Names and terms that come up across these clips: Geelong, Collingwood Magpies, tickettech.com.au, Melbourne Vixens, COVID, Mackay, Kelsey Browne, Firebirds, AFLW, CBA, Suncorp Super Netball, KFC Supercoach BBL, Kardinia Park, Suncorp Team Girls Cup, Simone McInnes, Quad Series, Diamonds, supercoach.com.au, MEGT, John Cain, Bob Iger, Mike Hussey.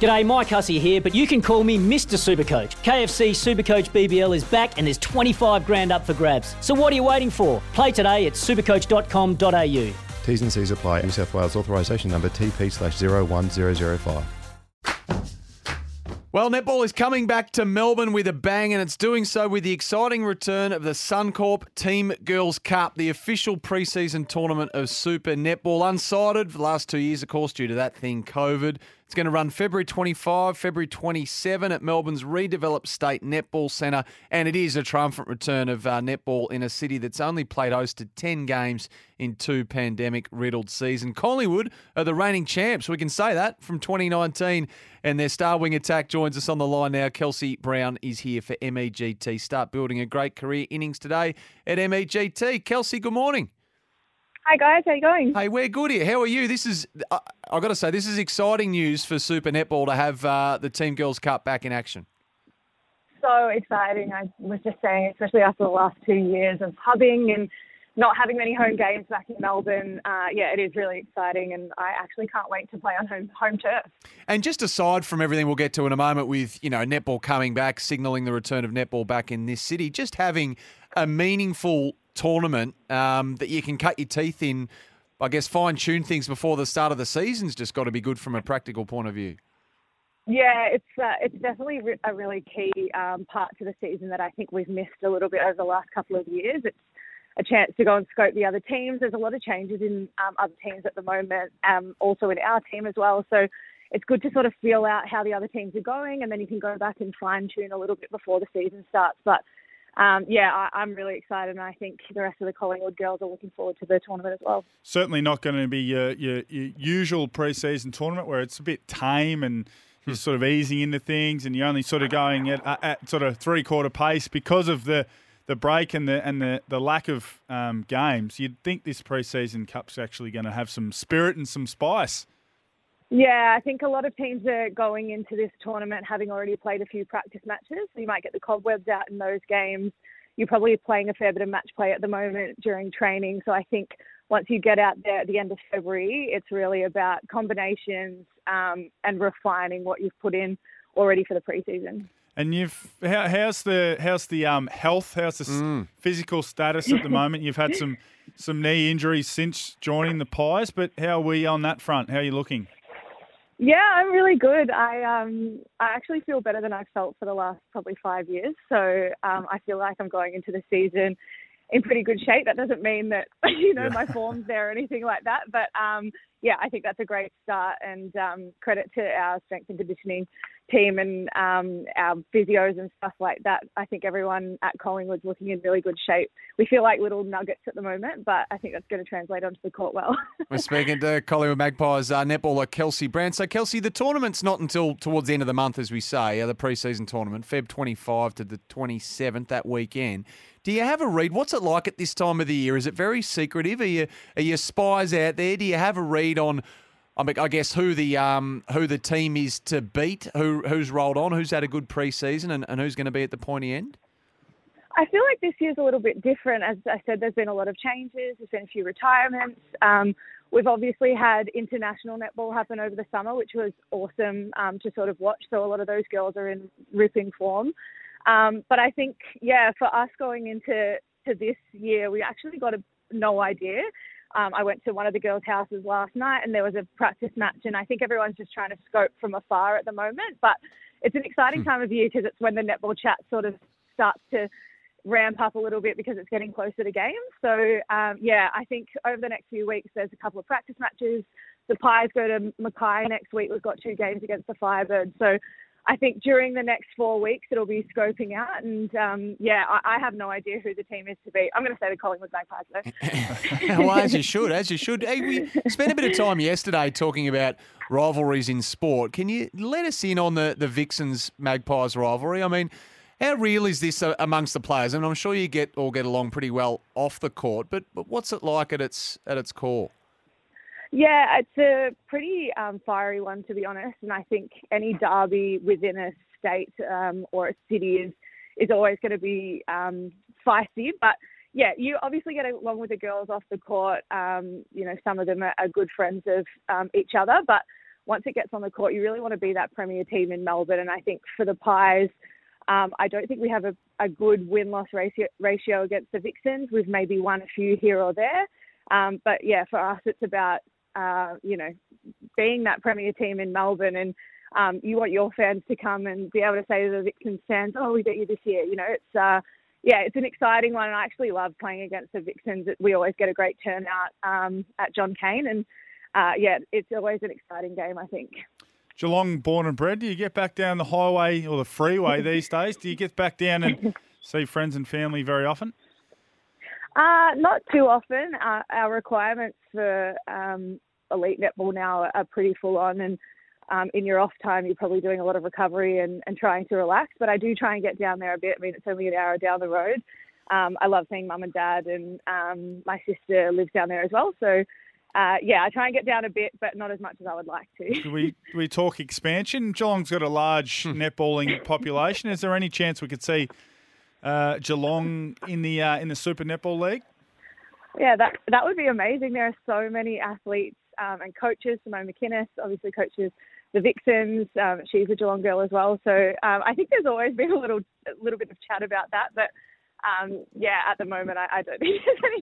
G'day, Mike Hussey here, but you can call me Mr. Supercoach. KFC Supercoach BBL is back and there's $25,000 up for grabs. So what are you waiting for? Play today at supercoach.com.au. T's and C's apply. New South Wales authorisation number TP/01005. Well, netball is coming back to Melbourne with a bang, and it's doing so with the exciting return of the Suncorp Team Girls Cup, the official pre-season tournament of Super Netball. Unsighted for the last 2 years, of course, due to that thing, COVID. It's going to run February 25, February 27 at Melbourne's redeveloped State Netball Centre, and it is a triumphant return of netball in a city that's only played host to 10 games in two pandemic-riddled seasons. Collingwood are the reigning champs, we can say that, from 2019, and their star wing attack joins us on the line now. Kelsey Browne is here for MEGT. Start building a great career innings today at MEGT. Kelsey, good morning. Hi guys, how you going? Hey, we're good here. How are you? This is, I've got to say, this is exciting news for Super Netball to have the Team Girls Cup back in action. So exciting. I was just saying, especially after the last 2 years of hubbing and not having many home games back in Melbourne, yeah, it is really exciting, and I actually can't wait to play on home turf. And just aside from everything we'll get to in a moment with, you know, netball coming back, signalling the return of netball back in this city, just having a meaningful tournament that you can cut your teeth in, I guess, fine-tune things before the start of the season's just got to be good from a practical point of view. Yeah, it's definitely a really key part to the season that I think we've missed a little bit over the last couple of years. It's a chance to go and scope the other teams. There's a lot of changes in other teams at the moment, also in our team as well. So it's good to sort of feel out how the other teams are going, and then you can go back and fine-tune a little bit before the season starts. But I'm really excited, and I think the rest of the Collingwood girls are looking forward to the tournament as well. Certainly not going to be your usual pre-season tournament where it's a bit tame and you're sort of easing into things and you're only sort of going at sort of three-quarter pace because of the break and the lack of games. You'd think this pre-season cup's actually going to have some spirit and some spice. Yeah, I think a lot of teams are going into this tournament having already played a few practice matches. So you might get the cobwebs out in those games. You're probably playing a fair bit of match play at the moment during training. So I think once you get out there at the end of February, it's really about combinations and refining what you've put in already for the preseason. And how's the health? How's the physical status at the moment? You've had some knee injuries since joining the Pies, but how are we on that front? How are you looking? Yeah, I'm really good. I actually feel better than I've felt for the last probably 5 years. So I feel like I'm going into the season in pretty good shape. That doesn't mean that, you know, my form's there or anything like that. But, I think that's a great start, and credit to our strength and conditioning team and our physios and stuff like that. I think everyone at Collingwood's looking in really good shape. We feel like little nuggets at the moment, but I think that's going to translate onto the court well. We're speaking to Collingwood Magpies netballer Kelsey Browne. So, Kelsey, the tournament's not until towards the end of the month, as we say, the pre-season tournament, Feb 25 to the 27th, that weekend. Do you have a read? What's it like at this time of the year? Is it very secretive? Are your spies out there? Do you have a read on, I mean, I guess, who the team is to beat, who's rolled on, who's had a good pre-season, and who's going to be at the pointy end? I feel like this year's a little bit different. As I said, there's been a lot of changes. There's been a few retirements. We've obviously had international netball happen over the summer, which was awesome to sort of watch. So a lot of those girls are in ripping form. But I think, yeah, for us going into this year, we actually got no idea. I went to one of the girls' houses last night and there was a practice match, and I think everyone's just trying to scope from afar at the moment. But it's an exciting time of year because it's when the netball chat sort of starts to ramp up a little bit because it's getting closer to games. So, I think over the next few weeks there's a couple of practice matches. The Pies go to Mackay next week. We've got two games against the Firebirds. So I think during the next 4 weeks, it'll be scoping out. And, I have no idea who the team is to be. I'm going to say the Collingwood Magpies, though. Well, as you should. Hey, we spent a bit of time yesterday talking about rivalries in sport. Can you let us in on the Vixens-Magpies rivalry? I mean, how real is this amongst the players? I mean, I'm sure you all get along pretty well off the court, but what's it like at its core? Yeah, it's a pretty fiery one, to be honest. And I think any derby within a state or a city is always going to be feisty. But yeah, you obviously get along with the girls off the court. Some of them are good friends of each other. But once it gets on the court, you really want to be that premier team in Melbourne. And I think for the Pies, I don't think we have a good win-loss ratio against the Vixens. We've maybe won a few here or there. But yeah, for us, it's about, being that premier team in Melbourne, and you want your fans to come and be able to say to the Vixens fans, oh, we got you this year. It's an exciting one. And I actually love playing against the Vixens. We always get a great turnout at John Cain. And it's always an exciting game, I think. Geelong born and bred. Do you get back down the highway or the freeway these days? Do you get back down and see friends and family very often? Not too often. Our requirements for elite netball now are pretty full on, and in your off time, you're probably doing a lot of recovery and trying to relax. But I do try and get down there a bit. I mean, it's only an hour down the road. I love seeing mum and dad, and my sister lives down there as well. So, I try and get down a bit, but not as much as I would like to. Do we talk expansion? Geelong's got a large netballing population. Is there any chance we could see Geelong in the Super Netball League? Yeah, that would be amazing. There are so many athletes and coaches. Simone McInnes obviously coaches the Vixens. She's a Geelong girl as well. So I think there's always been a little bit of chat about that. But at the moment, I don't think there's any.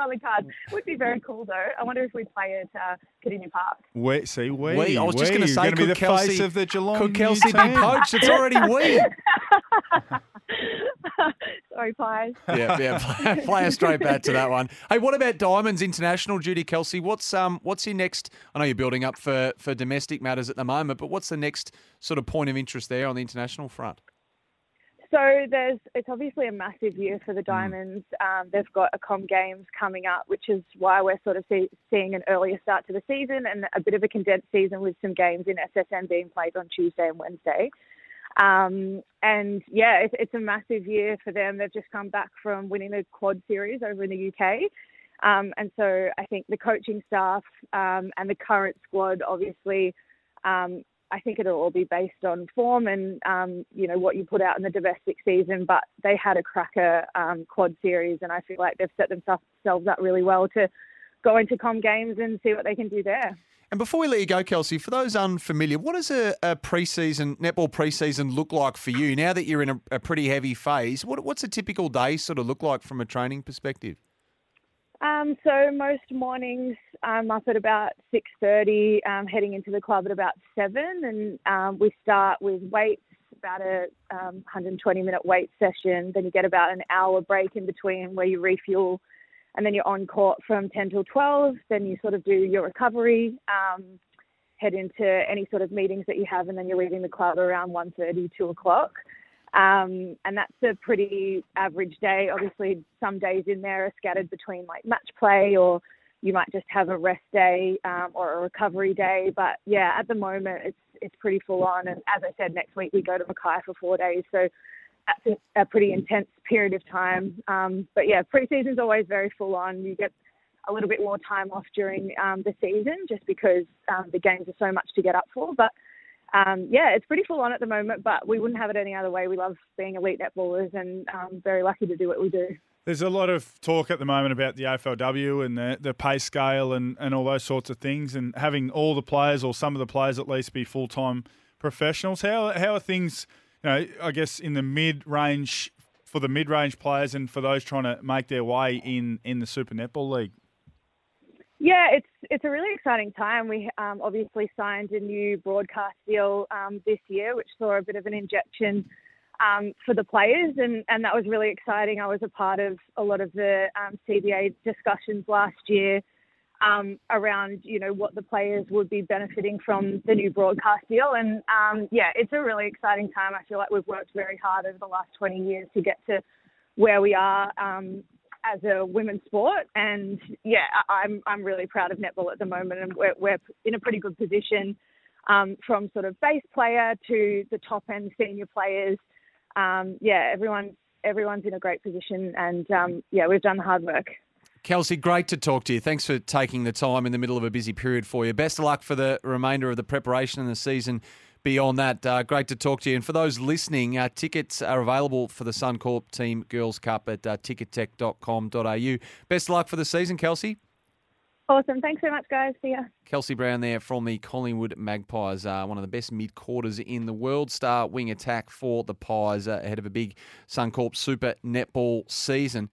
On the cards. Would be very cool, though. I wonder if we play at Kardinia Park. I was just going to say, could be the Kelsey, face of the Geelong could Kelsey be poached? It's already we. Sorry, Pies. Yeah. Play a straight bat to that one. Hey, what about Diamonds International duty, Kelsey? What's your next? I know you're building up for domestic matters at the moment, but what's the next sort of point of interest there on the international front? So it's obviously a massive year for the Diamonds. They've got a Comm Games coming up, which is why we're sort of seeing an earlier start to the season and a bit of a condensed season with some games in SSN being played on Tuesday and Wednesday. It's a massive year for them. They've just come back from winning the Quad Series over in the UK. And so I think the coaching staff and the current squad, obviously, I think it'll all be based on form and, what you put out in the domestic season. But they had a cracker Quad Series, and I feel like they've set themselves up really well to go into Comm Games and see what they can do there. And before we let you go, Kelsey, for those unfamiliar, what does a netball preseason look like for you now that you're in a pretty heavy phase? What's a typical day sort of look like from a training perspective? So most mornings I'm up at about 6:30, heading into the club at about 7:00, and we start with weights, about a 120-minute weight session. Then you get about an hour break in between where you refuel, and then you're on court from 10 till 12. Then you sort of do your recovery, head into any sort of meetings that you have, and then you're leaving the club around 1:30, 2 o'clock. And that's a pretty average day. Obviously, some days in there are scattered between like match play, or you might just have a rest day or a recovery day. But yeah, at the moment, it's pretty full on. And as I said, next week we go to Mackay for 4 days. So that's a pretty intense period of time. But yeah, pre-season's always very full on. You get a little bit more time off during the season just because the games are so much to get up for. But it's pretty full on at the moment, but we wouldn't have it any other way. We love being elite netballers and very lucky to do what we do. There's a lot of talk at the moment about the AFLW and the pay scale and all those sorts of things, and having all the players, or some of the players at least, be full-time professionals. How are things, you know, I guess in the mid-range, for the mid-range players and for those trying to make their way in the Super Netball League? Yeah, it's a really exciting time. We obviously signed a new broadcast deal this year, which saw a bit of an injection for the players, and that was really exciting. I was a part of a lot of the CBA discussions last year around, you know, what the players would be benefiting from the new broadcast deal. And, yeah, it's a really exciting time. I feel like we've worked very hard over the last 20 years to get to where we are as a women's sport, and yeah, I'm really proud of netball at the moment, and we're in a pretty good position from sort of base player to the top end senior players. Yeah, everyone's in a great position, and yeah, we've done the hard work. Kelsey, great to talk to you. Thanks for taking the time in the middle of a busy period for you. Best of luck for the remainder of the preparation and the season beyond that. Great to talk to you. And for those listening, tickets are available for the Suncorp Team Girls Cup at tickettech.com.au. Best of luck for the season, Kelsey. Awesome. Thanks so much, guys. See ya. Kelsey Browne there from the Collingwood Magpies, one of the best mid-quarters in the world. Star wing attack for the Pies ahead of a big Suncorp Super Netball season.